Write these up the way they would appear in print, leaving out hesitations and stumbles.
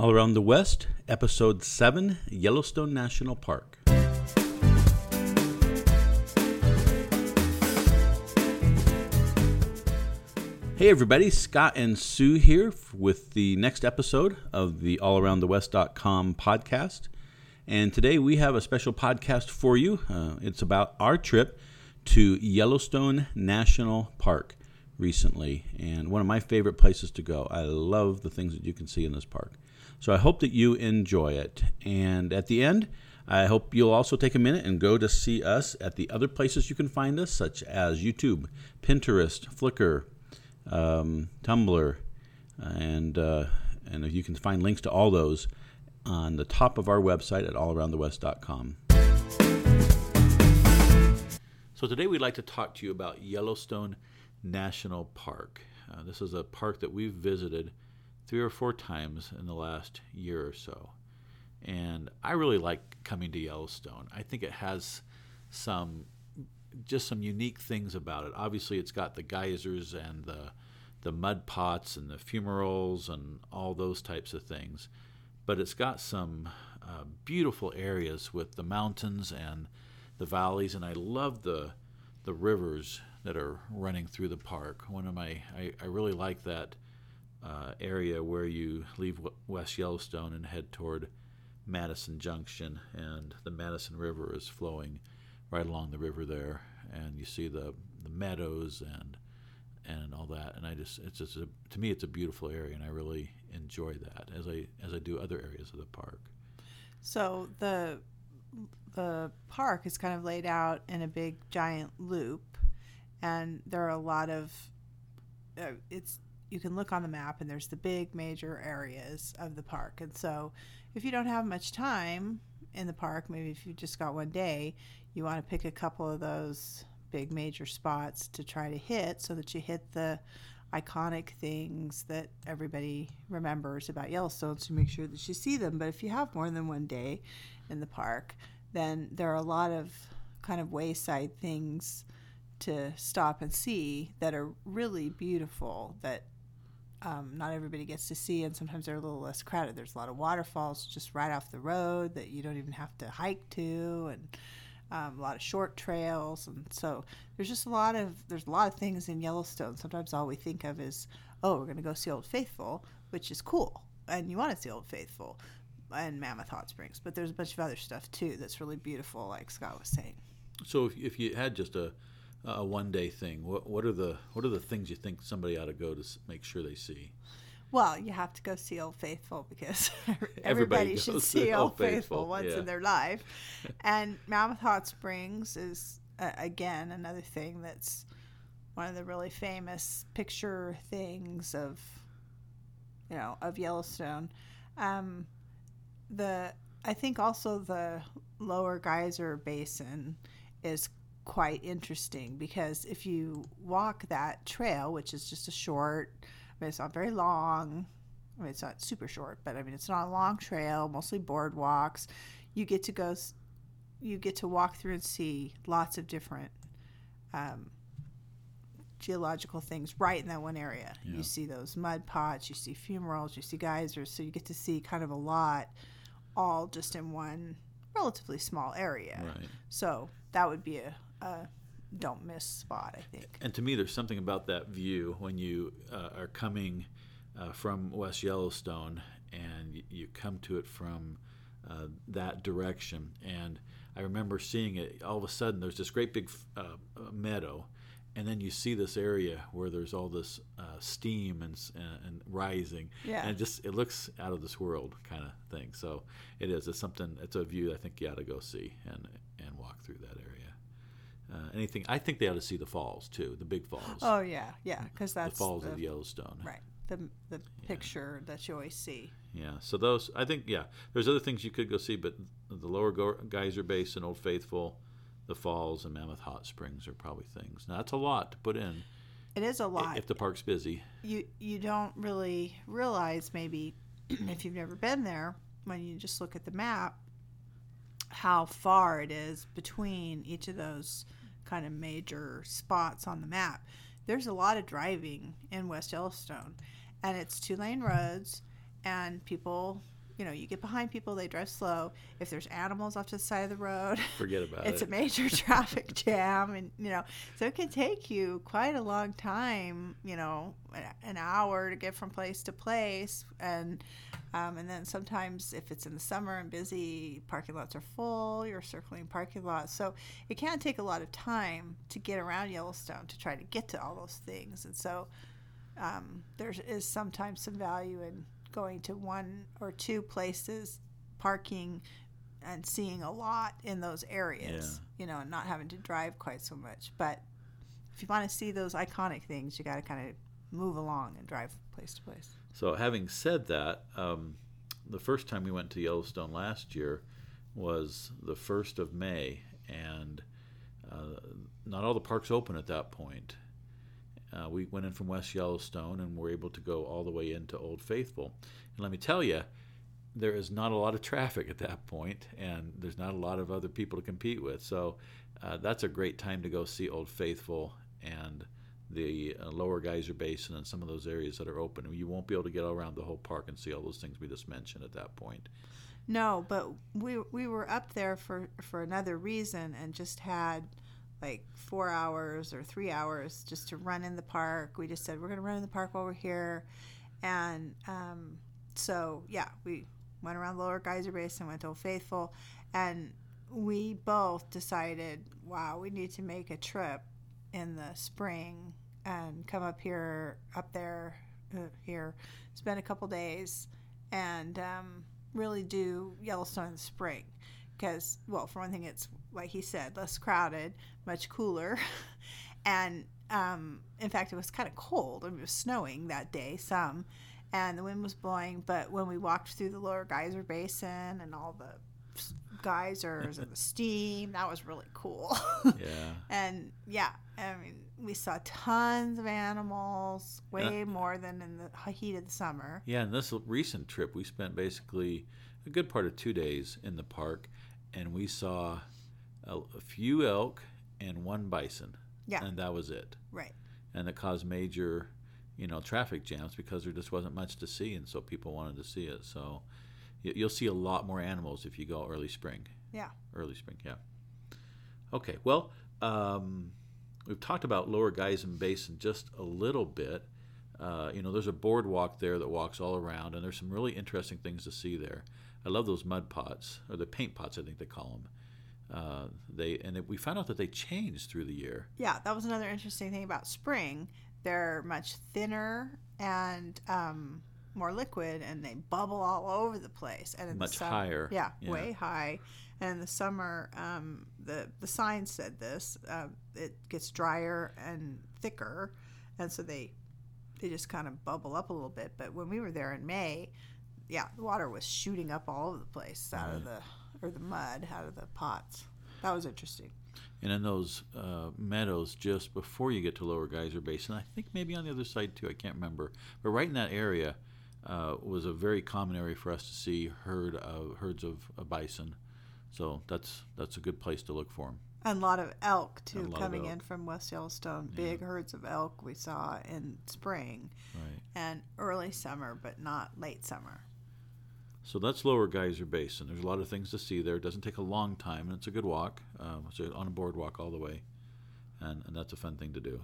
All Around the West, Episode 7, Yellowstone National Park. Hey everybody, Scott and Sue here with the next episode of the allaroundthewest.com podcast. And today we have a special podcast for you. It's about our trip to Yellowstone National Park recently, and one of my favorite places to go. I love the things that you can see in this park. So I hope that you enjoy it. And at the end, I hope you'll also take a minute and go to see us at the other places you can find us, such as YouTube, Pinterest, Flickr, Tumblr, and you can find links to all those on the top of our website at allaroundthewest.com. So today we'd like to talk to you about Yellowstone National Park. This is a park that we've visited 3 or 4 times in the last year or so. And I really like coming to Yellowstone. I think it has some unique things about it. Obviously, it's got the geysers and the mud pots and the fumaroles and all those types of things. But it's got some beautiful areas with the mountains and the valleys, and I love the rivers that are running through the park. I really like that area where you leave West Yellowstone and head toward Madison Junction, and the Madison River is flowing right along the river there, and you see the meadows and all that, and to me it's a beautiful area, and I really enjoy that as I do other areas of the park. So the park is kind of laid out in a big giant loop, and there are a lot of you can look on the map and there's the big major areas of the park. And so if you don't have much time in the park, maybe if you just got one day, you want to pick a couple of those big major spots to try to hit so that you hit the iconic things that everybody remembers about Yellowstone, so make sure that you see them. But if you have more than one day in the park, then there are a lot of kind of wayside things to stop and see that are really beautiful that not everybody gets to see, and sometimes they're a little less crowded. There's a lot of waterfalls just right off the road that you don't even have to hike to, and a lot of short trails, and so there's a lot of things in Yellowstone. Sometimes all we think of is, oh, we're going to go see Old Faithful, which is cool, and you want to see Old Faithful and Mammoth Hot Springs, but there's a bunch of other stuff too that's really beautiful, like Scott was saying. So if you had just a one-day thing, what are the things you think somebody ought to go to make sure they see? Well, you have to go see Old Faithful because everybody should see Old Faithful once in their life. And Mammoth Hot Springs is, again, another thing that's one of the really famous picture things of Yellowstone. I think also the Lower Geyser Basin is quite interesting because if you walk that trail, which is just a short, it's not very long. It's not super short, but it's not a long trail, mostly boardwalks. You get to walk through and see lots of different geological things right in that one area. Yeah. You see those mud pots, you see fumaroles, you see geysers, so you get to see kind of a lot all just in one relatively small area. Right. So that would be a don't miss spot, I think. And to me, there's something about that view when you are coming from West Yellowstone and you come to it from that direction. And I remember seeing it. All of a sudden, there's this great big meadow, and then you see this area where there's all this steam and rising. Yeah. And it looks out of this world kind of thing. So it is. It's something. It's a view I think you ought to go see and walk through that area. Anything. I think they ought to see the falls too, the big falls. Oh yeah, because that's the falls of Yellowstone. Right, the picture that you always see. Yeah, so those I think there's other things you could go see, but the Lower Geyser Basin, Old Faithful, the falls, and Mammoth Hot Springs are probably things. Now that's a lot to put in. It is a lot if the park's busy. You don't really realize maybe if you've never been there when you just look at the map how far it is between each of those kind of major spots on the map. There's a lot of driving in West Yellowstone, and it's 2-lane roads, and people, you know, you get behind people, they drive slow. If there's animals off to the side of the road, forget about it. It's a major traffic jam, and you know, so it can take you quite a long time, you know, an hour to get from place to place, and then sometimes if it's in the summer and busy, parking lots are full, you're circling parking lots, so it can take a lot of time to get around Yellowstone to try to get to all those things, and so there is sometimes some value in going to one or two places, parking and seeing a lot in those areas, yeah. You know, and not having to drive quite so much. But if you want to see those iconic things, you got to kind of move along and drive place to place. So having said that, the first time we went to Yellowstone last year was the 1st of May, and not all the parks open at that point. We went in from West Yellowstone and were able to go all the way into Old Faithful. And let me tell you, there is not a lot of traffic at that point, and there's not a lot of other people to compete with. So that's a great time to go see Old Faithful and the Lower Geyser Basin and some of those areas that are open. You won't be able to get all around the whole park and see all those things we just mentioned at that point. No, but we were up there for another reason and just had like 4 hours or 3 hours just to run in the park. We just said, we're going to run in the park while we're here. And so, yeah, we went around Lower Geyser Basin, went to Old Faithful, and we both decided, wow, we need to make a trip in the spring and come up there, spend a couple days, and really do Yellowstone in the spring. Because, well, for one thing, it's, like he said, less crowded, much cooler. And, in fact, it was kind of cold. I mean, it was snowing that day some, and the wind was blowing. But when we walked through the Lower Geyser Basin and all the geysers and the steam, that was really cool. Yeah. And, yeah, I mean, we saw tons of animals, way more than in the heat of the summer. Yeah, and this recent trip, we spent basically a good part of 2 days in the park, and we saw a few elk and one bison. Yeah. And that was it. Right. And it caused major, you know, traffic jams because there just wasn't much to see, and so people wanted to see it. So you'll see a lot more animals if you go early spring. Yeah. Early spring, yeah. Okay, well, we've talked about Lower Geyser Basin just a little bit. You know, there's a boardwalk there that walks all around, and there's some really interesting things to see there. I love those mud pots, or the paint pots, I think they call them. We found out that they changed through the year. Yeah, that was another interesting thing about spring. They're much thinner and more liquid, and they bubble all over the place. And in much the summer, higher. Yeah, yeah, way high. And in the summer, the sign said this. It gets drier and thicker, and so they just kind of bubble up a little bit. But when we were there in May, yeah, the water was shooting up all over the place out of the mud out of the pots. That was interesting. And in those meadows just before you get to Lower Geyser Basin, I think maybe on the other side too, I can't remember, but right in that area was a very common area for us to see herds of bison. So that's a good place to look for them. And a lot of elk, too, coming in from West Yellowstone. Big herds of elk we saw in spring and early summer, but not late summer. So that's Lower Geyser Basin. There's a lot of things to see there. It doesn't take a long time, and it's a good walk. It's on a boardwalk all the way, and that's a fun thing to do.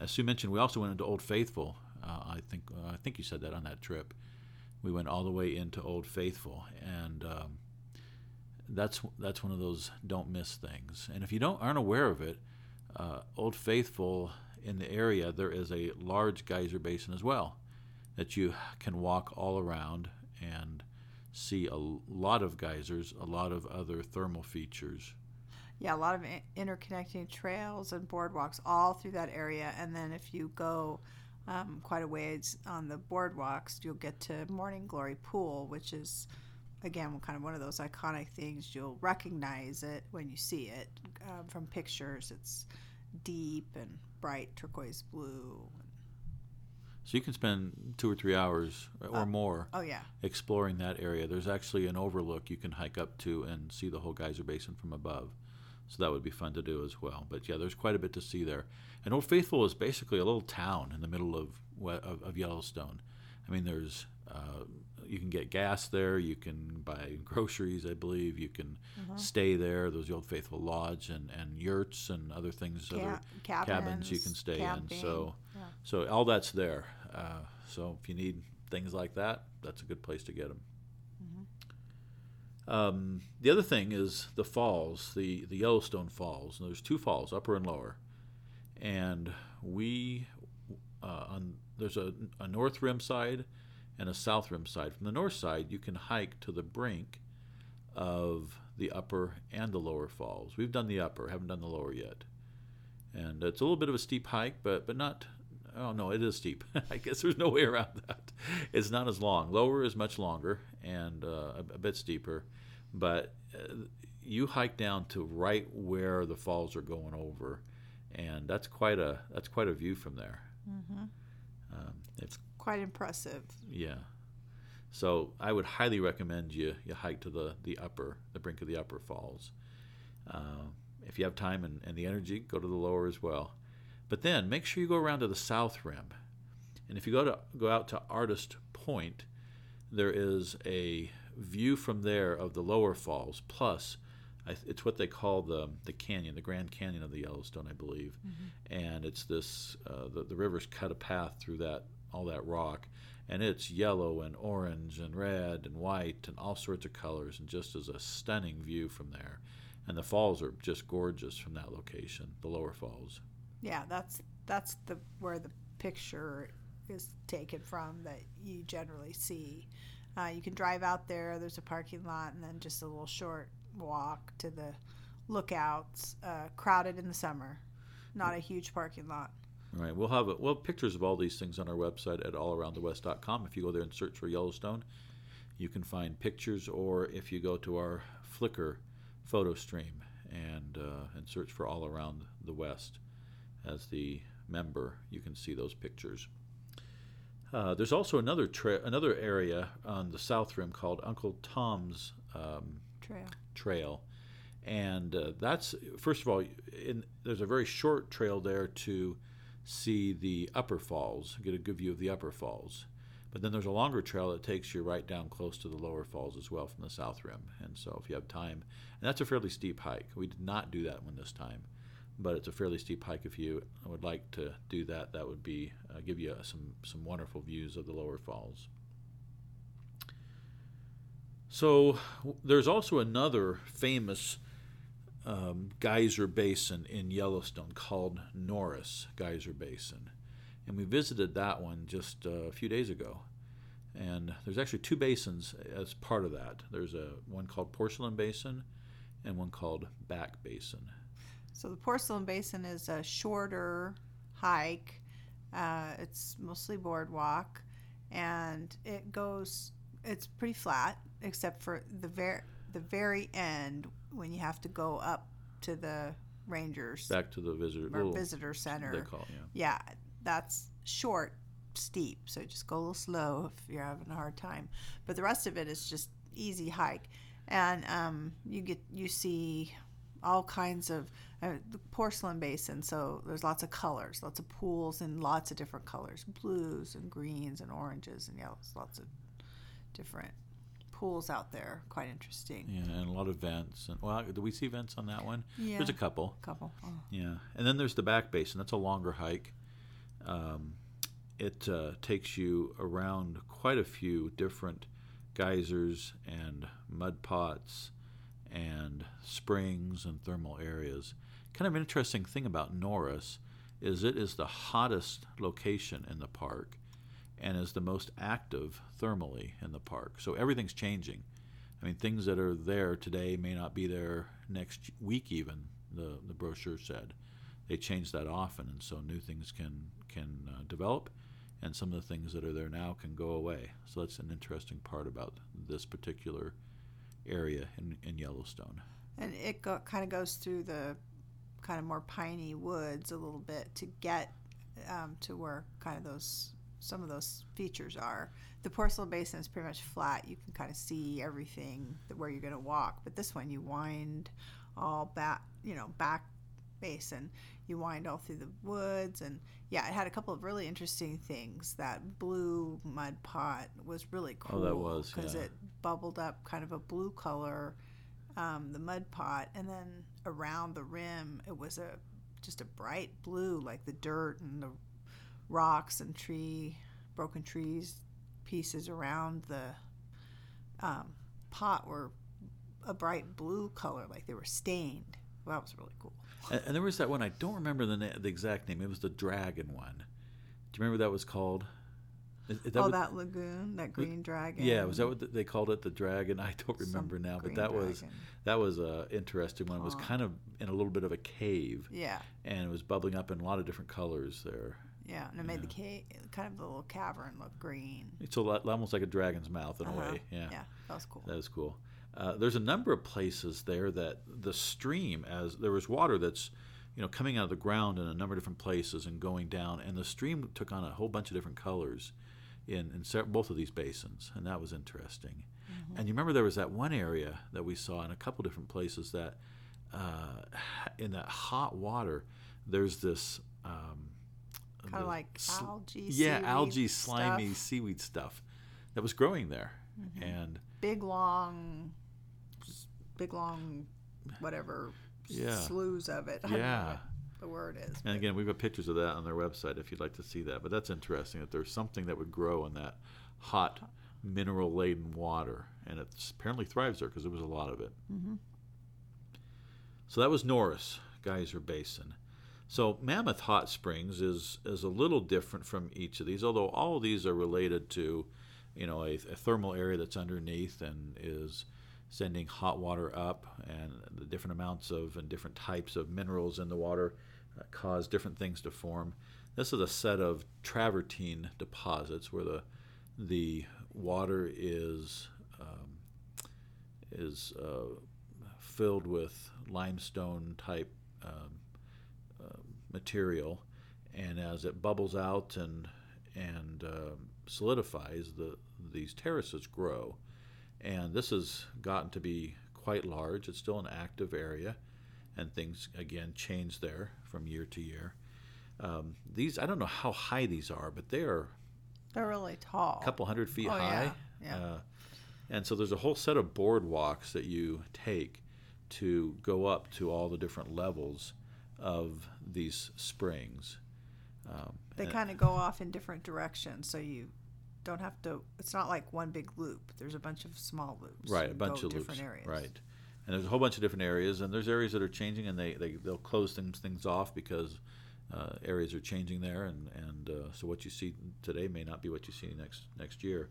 As Sue mentioned, we also went into Old Faithful. I think you said that on that trip. We went all the way into Old Faithful, and That's one of those don't miss things. And if you aren't aware of it, Old Faithful in the area, there is a large geyser basin as well that you can walk all around and see a lot of geysers, a lot of other thermal features. Yeah, a lot of interconnecting trails and boardwalks all through that area. And then if you go quite a ways on the boardwalks, you'll get to Morning Glory Pool, which is, again, kind of one of those iconic things. You'll recognize it when you see it from pictures. It's deep and bright turquoise blue. So you can spend 2 or 3 hours or more exploring that area. There's actually an overlook you can hike up to and see the whole geyser basin from above. So that would be fun to do as well. But, yeah, there's quite a bit to see there. And Old Faithful is basically a little town in the middle of Yellowstone. I mean, there's You can get gas there. You can buy groceries, I believe. You can stay there. There's the Old Faithful Lodge and yurts and other things, other cabins you can stay in. So all that's there. So if you need things like that, that's a good place to get them. Mm-hmm. The other thing is the falls, the Yellowstone Falls. And there's two falls, upper and lower. And there's a north rim side and a south rim side. From the north side, you can hike to the brink of the upper and the lower falls. We've done the upper, haven't done the lower yet. And it's a little bit of a steep hike, but not, oh no, it is steep. I guess there's no way around that. It's not as long. Lower is much longer and a bit steeper, but you hike down to right where the falls are going over, and that's quite a view from there. Mm-hmm. It's quite impressive. Yeah. So I would highly recommend you hike to the brink of the upper falls. If you have time and the energy, go to the lower as well. But then make sure you go around to the south rim. And if you go out to Artist Point, there is a view from there of the lower falls. Plus, it's what they call the canyon, the Grand Canyon of the Yellowstone, I believe. Mm-hmm. And it's this the river's cut a path through that all that rock, and it's yellow and orange and red and white and all sorts of colors, and just as a stunning view from there. And the falls are just gorgeous from that location, the lower falls. Yeah, that's where the picture is taken from that you generally see. You can drive out there. There's a parking lot, and then just a little short walk to the lookouts. Crowded in the summer, not a huge parking lot. All right, we'll have pictures of all these things on our website at allaroundthewest.com. If you go there and search for Yellowstone, you can find pictures, or if you go to our Flickr photo stream and search for All Around the West as the member, you can see those pictures. There's also another area on the south rim called Uncle Tom's Trail. And that's, first of all, there's a very short trail there to see the upper falls, get a good view of the upper falls. But then there's a longer trail that takes you right down close to the lower falls as well from the south rim. And so if you have time, and that's a fairly steep hike. We did not do that one this time, but it's a fairly steep hike. If you would like to do that, that would be give you some wonderful views of the lower falls. So there's also another famous geyser basin in Yellowstone called Norris Geyser Basin, and we visited that one just a few days ago. And there's actually two basins as part of that. There's one called Porcelain Basin and one called Back Basin. So the Porcelain Basin is a shorter hike. It's mostly boardwalk, and it's pretty flat except for the very end, when you have to go up to the rangers, back to the visitor center, they call it, yeah, that's short, steep. So just go a little slow if you're having a hard time. But the rest of it is just easy hike, and you see all kinds of the Porcelain Basin. So there's lots of colors, lots of pools in lots of different colors, blues and greens and oranges and yellows, lots of different pools out there. Quite interesting. Yeah, and a lot of vents. And well, do we see vents on that one? Yeah, there's a couple. Oh. Yeah, and then there's the Back Basin. That's a longer hike. It takes you around quite a few different geysers and mud pots and springs and thermal areas. Kind of an interesting thing about Norris is it is the hottest location in the park and is the most active thermally in the park. So everything's changing. I mean, things that are there today may not be there next week even, the brochure said. They change that often, and so new things can develop, and some of the things that are there now can go away. So that's an interesting part about this particular area in Yellowstone. And it kind of goes through the kind of more piney woods a little bit to get to where kind of those... some of those features are. The Porcelain Basin is pretty much flat. You can kind of see everything where you're going to walk, but this one you wind all back, back Basin. You wind all through the woods, and yeah, it had a couple of really interesting things. That blue mud pot was really cool. Oh, that was, because it bubbled up kind of a blue color, the mud pot, and then around the rim it was just a bright blue, like the dirt and the rocks and broken trees pieces around the pot were a bright blue color, like they were stained. Well, that was really cool. And there was that one, I don't remember the exact name. It was the dragon one. Do you remember what that was called? That lagoon, that green dragon. Yeah, was that what they called it? The dragon? I don't remember now, but that was an interesting one. It was kind of in a little bit of a cave. Yeah. And it was bubbling up in a lot of different colors there. Yeah, and it made the cave, kind of the little cavern, look green. It's almost like a dragon's mouth in a way. Yeah. Yeah, that was cool. That was cool. There's a number of places there that the stream, as there was water that's, coming out of the ground in a number of different places and going down, and the stream took on a whole bunch of different colors in both of these basins, and that was interesting. Mm-hmm. And you remember there was that one area that we saw in a couple different places that, in that hot water, there's this kind of like algae, algae, slimy seaweed stuff that was growing there, mm-hmm. and big long, whatever slews of it. I don't know what the word is. And again, we've got pictures of that on their website if you'd like to see that. But that's interesting that there's something that would grow in that hot, mineral-laden water, and it apparently thrives there because there was a lot of it. Mm-hmm. So that was Norris Geyser Basin. So Mammoth Hot Springs is a little different from each of these, although all of these are related to, a thermal area that's underneath and is sending hot water up, and the different amounts of and different types of minerals in the water cause different things to form. This is a set of travertine deposits where the water is filled with limestone type material, and as it bubbles out and solidifies, these terraces grow, and this has gotten to be quite large. It's still an active area, and things again change there from year to year. These, I don't know how high these are, but they're really tall, a couple hundred feet high. Yeah. And so there's a whole set of boardwalks that you take to go up to all the different levels of these springs. They kind of go off in different directions, so you don't have to. It's not like one big loop. There's a bunch of small loops. Right, a bunch of different loops. Areas. Right, and there's a whole bunch of different areas, and there's areas that are changing, and they'll close things off because areas are changing there, and so what you see today may not be what you see next year.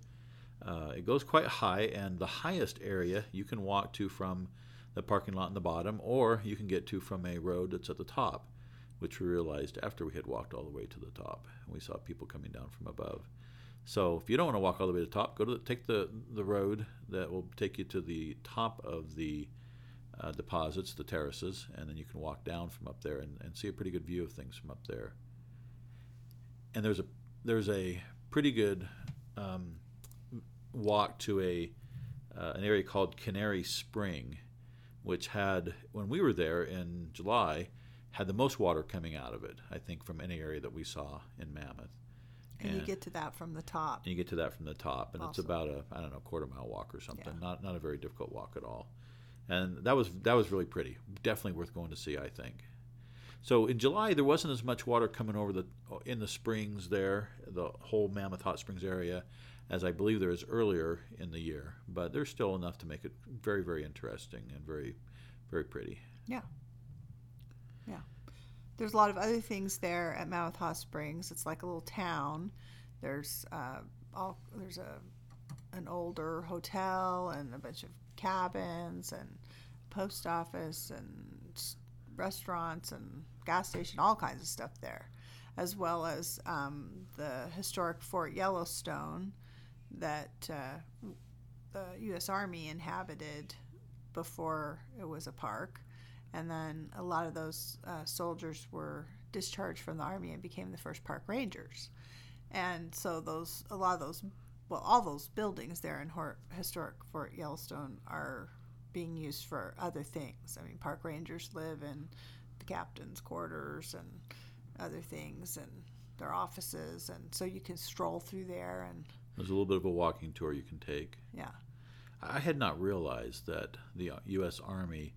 It goes quite high, and the highest area you can walk to from the parking lot in the bottom, or you can get to from a road that's at the top, which we realized after we had walked all the way to the top, and we saw people coming down from above. So if you don't want to walk all the way to the top, take the road that will take you to the top of the deposits, the terraces, and then you can walk down from up there and see a pretty good view of things from up there. And there's a pretty good walk to an area called Canary Spring, which had, when we were there in July, had the most water coming out of it, I think, from any area that we saw in Mammoth. And you get to that from the top. And awesome. It's about a quarter-mile walk or something. Yeah. Not a very difficult walk at all. And that was really pretty. Definitely worth going to see, I think. So in July, there wasn't as much water coming over in the springs there, the whole Mammoth Hot Springs area, as I believe there is earlier in the year, but there's still enough to make it very, very interesting and very, very pretty. Yeah. Yeah. There's a lot of other things there at Mammoth Hot Springs. It's like a little town. There's an older hotel and a bunch of cabins and post office and restaurants and gas station, all kinds of stuff there, as well as the historic Fort Yellowstone that the U.S. Army inhabited before it was a park. And then a lot of those soldiers were discharged from the Army and became the first park rangers. And so all those buildings there in historic Fort Yellowstone are being used for other things. I mean, park rangers live in the captain's quarters and other things and their offices, and so you can stroll through there. And there's a little bit of a walking tour you can take. Yeah. I had not realized that the U.S. Army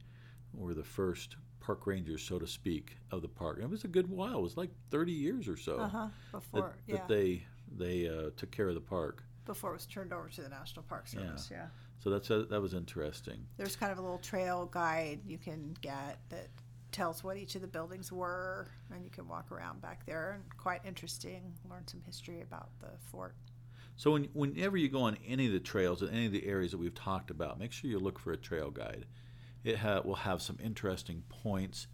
were the first park rangers, so to speak, of the park. And it was a good while. It was like 30 years or so before that they took care of the park. Before it was turned over to the National Park Service, yeah. So that was interesting. There's kind of a little trail guide you can get that tells what each of the buildings were, and you can walk around back there. And quite interesting. Learn some history about the fort. So whenever you go on any of the trails in any of the areas that we've talked about, make sure you look for a trail guide. It will have some interesting points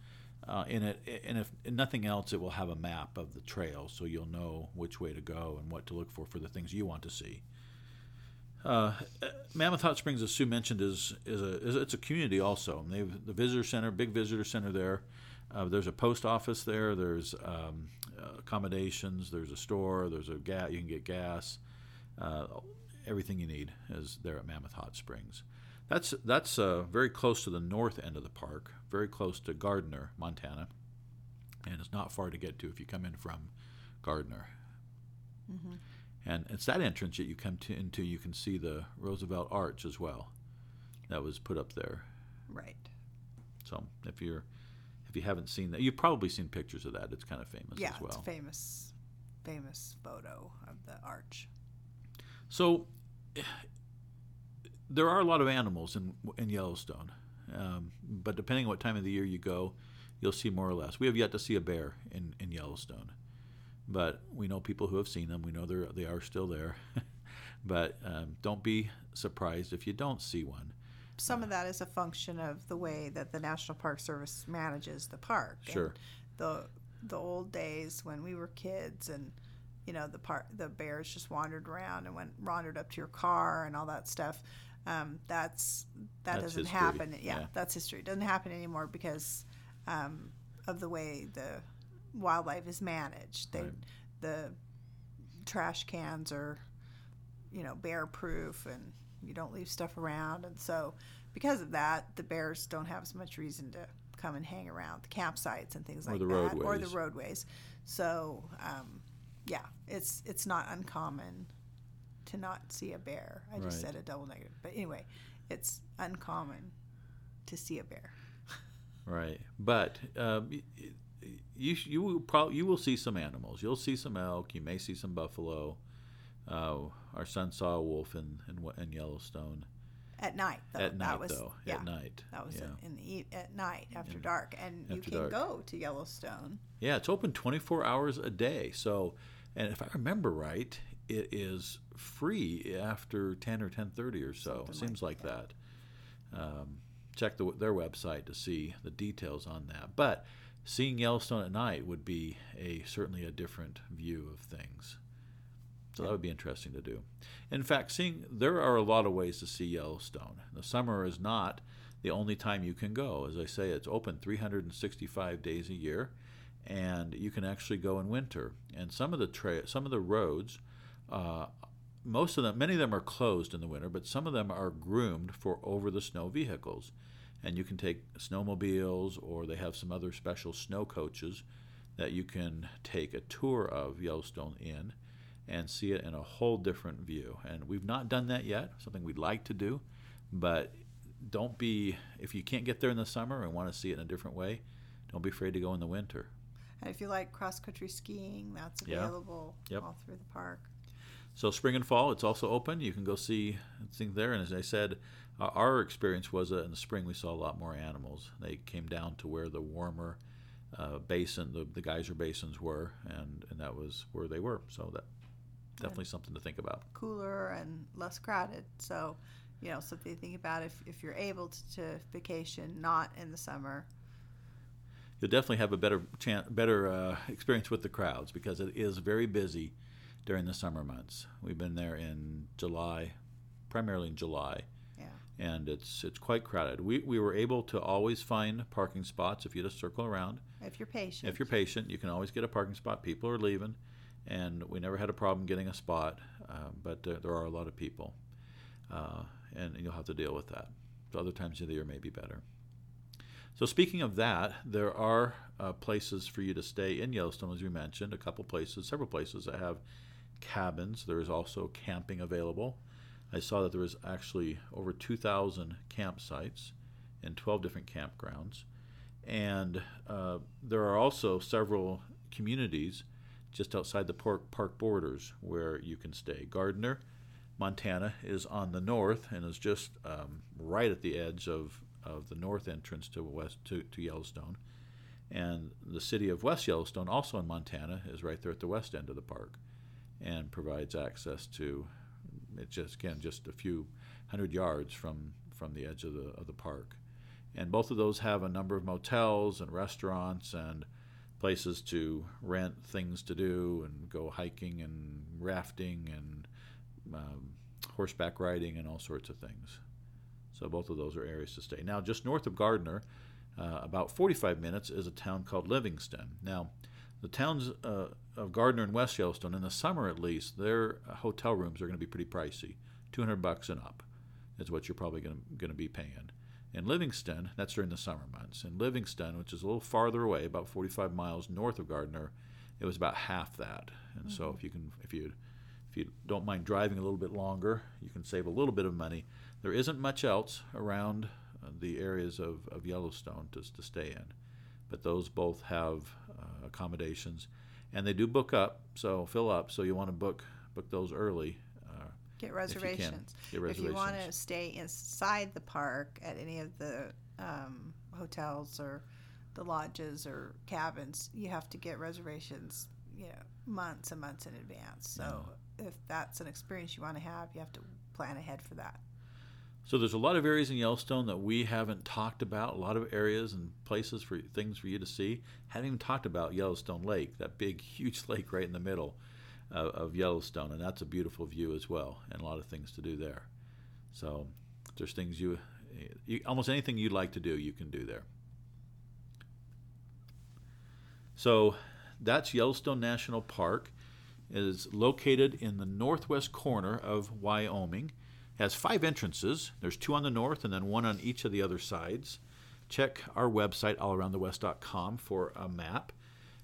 in it, and if nothing else, it will have a map of the trail, so you'll know which way to go and what to look for the things you want to see. Mammoth Hot Springs, as Sue mentioned, is a community also. And they've the visitor center, big visitor center there. There's a post office there. There's accommodations. There's a store. There's you can get gas. Everything you need is there at Mammoth Hot Springs. That's very close to the north end of the park, very close to Gardiner, Montana, and it's not far to get to if you come in from Gardiner. Mm-hmm. And it's that entrance that you come into, you can see the Roosevelt Arch as well, that was put up there. Right. So if you haven't seen that, you've probably seen pictures of that. It's kind of famous as well. Yeah, it's a famous photo of the arch. So there are a lot of animals in Yellowstone, but depending on what time of the year you go, you'll see more or less. We have yet to see a bear in Yellowstone, but we know people who have seen them. We know they are still there, but don't be surprised if you don't see one. Some of that is a function of the way that the National Park Service manages the park. Sure. And the old days when we were kids and, you know, the bears just wandered around and wandered up to your car and all that stuff. That doesn't history. Happen. Yeah, that's history. It doesn't happen anymore because of the way the wildlife is managed. Right. The trash cans are, you know, bear-proof, and you don't leave stuff around. And so because of that, the bears don't have as much reason to come and hang around the campsites and things like that. Or the roadways. So, yeah, it's not uncommon to not see a bear. I just said a double negative. But anyway, it's uncommon to see a bear. Right. But you will see some animals. You'll see some elk. You may see some buffalo. Our son saw a wolf in Yellowstone. At night, though. At night. That was at night, after dark. And you can go to Yellowstone. Yeah, it's open 24 hours a day. So, and if I remember right, it is free after 10 or 10:30 or so. Seems like that. Check their website to see the details on that. But seeing Yellowstone at night would be certainly a different view of things. So that would be interesting to do. In fact, there are a lot of ways to see Yellowstone. The summer is not the only time you can go. As I say, it's open 365 days a year, and you can actually go in winter. And some of the roads, many of them are closed in the winter, but some of them are groomed for over-the-snow vehicles. And you can take snowmobiles, or they have some other special snow coaches that you can take a tour of Yellowstone in and see it in a whole different view. And we've not done that yet, something we'd like to do, but if you can't get there in the summer and want to see it in a different way, don't be afraid to go in the winter. And if you like cross-country skiing, that's available all through the park. So spring and fall, it's also open. You can go see things there. And as I said, our experience was in the spring we saw a lot more animals. They came down to where the warmer basin, the geyser basins were, and that was where they were. So that definitely something to think about. Cooler and less crowded. So, you know, something to think about if you're able to vacation, not in the summer. You'll definitely have a better experience with the crowds because it is very busy during the summer months. We've been there primarily in July. Yeah. And it's quite crowded. We were able to always find parking spots if you just circle around. If you're patient. You can always get a parking spot. People are leaving. And we never had a problem getting a spot, but there are a lot of people, and you'll have to deal with that. So other times of the year may be better. So speaking of that, there are places for you to stay in Yellowstone, as we mentioned, a couple places, several places that have cabins. There is also camping available. I saw that there was actually over 2,000 campsites in 12 different campgrounds. And there are also several communities just outside the park borders where you can stay. Gardiner, Montana, is on the north and is just right at the edge of the north entrance to Yellowstone. And the city of West Yellowstone, also in Montana, is right there at the west end of the park and provides access to, it's just, again, just a few hundred yards from the edge of the park. And both of those have a number of motels and restaurants and places to rent, things to do, and go hiking and rafting and horseback riding and all sorts of things. So both of those are areas to stay. Now, just north of Gardiner, about 45 minutes, is a town called Livingston. Now, the towns of Gardiner and West Yellowstone, in the summer at least, their hotel rooms are going to be pretty pricey. $200 and up is what you're probably going to be paying. In Livingston, that's during the summer months. In Livingston, which is a little farther away, about 45 miles north of Gardiner, it was about half that. And so if you don't mind driving a little bit longer, you can save a little bit of money. There isn't much else around the areas of Yellowstone to stay in, but those both have accommodations, and they do book up, so fill up. So you want to book those early. Get reservations. If you want to stay inside the park at any of the hotels or the lodges or cabins, you have to get reservations, months and months in advance. So if that's an experience you want to have, you have to plan ahead for that. So there's a lot of areas in Yellowstone that we haven't talked about, a lot of areas and places for things for you to see. Haven't even talked about Yellowstone Lake, that big, huge lake right in the middle of Yellowstone, and that's a beautiful view as well, and a lot of things to do there. So there's things you almost anything you'd like to do, you can do there. So that's Yellowstone National Park. It is located in the northwest corner of Wyoming. It has 5 entrances. There's 2 on the north and then 1 on each of the other sides. Check our website, allaroundthewest.com, for a map.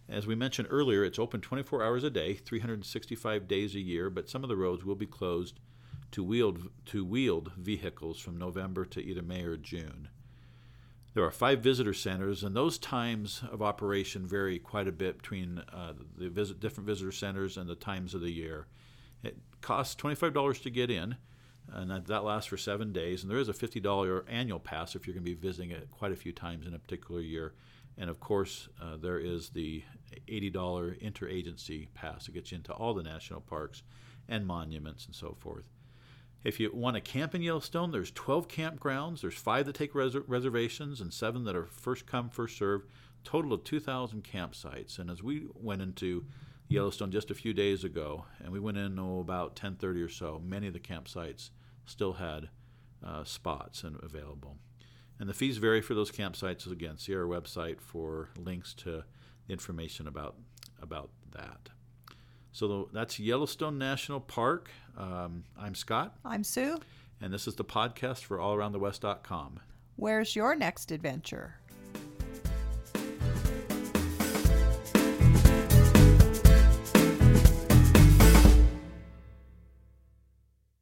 As we mentioned earlier, it's open 24 hours a day, 365 days a year, but some of the roads will be closed to wheeled vehicles from November to either May or June. There are 5 visitor centers, and those times of operation vary quite a bit between different visitor centers and the times of the year. It costs $25 to get in, and that lasts for 7 days, and there is a $50 annual pass if you're going to be visiting it quite a few times in a particular year. And, of course, there is the $80 interagency pass that gets you into all the national parks and monuments and so forth. If you want to camp in Yellowstone, there's 12 campgrounds. There's 5 that take reservations and 7 that are first come, first served, total of 2,000 campsites. And as we went into Yellowstone just a few days ago, and we went in about 10:30 or so, many of the campsites still had spots and available. And the fees vary for those campsites. Again, see our website for links to information about that. So that's Yellowstone National Park. I'm Scott. I'm Sue. And this is the podcast for allaroundthewest.com. Where's your next adventure?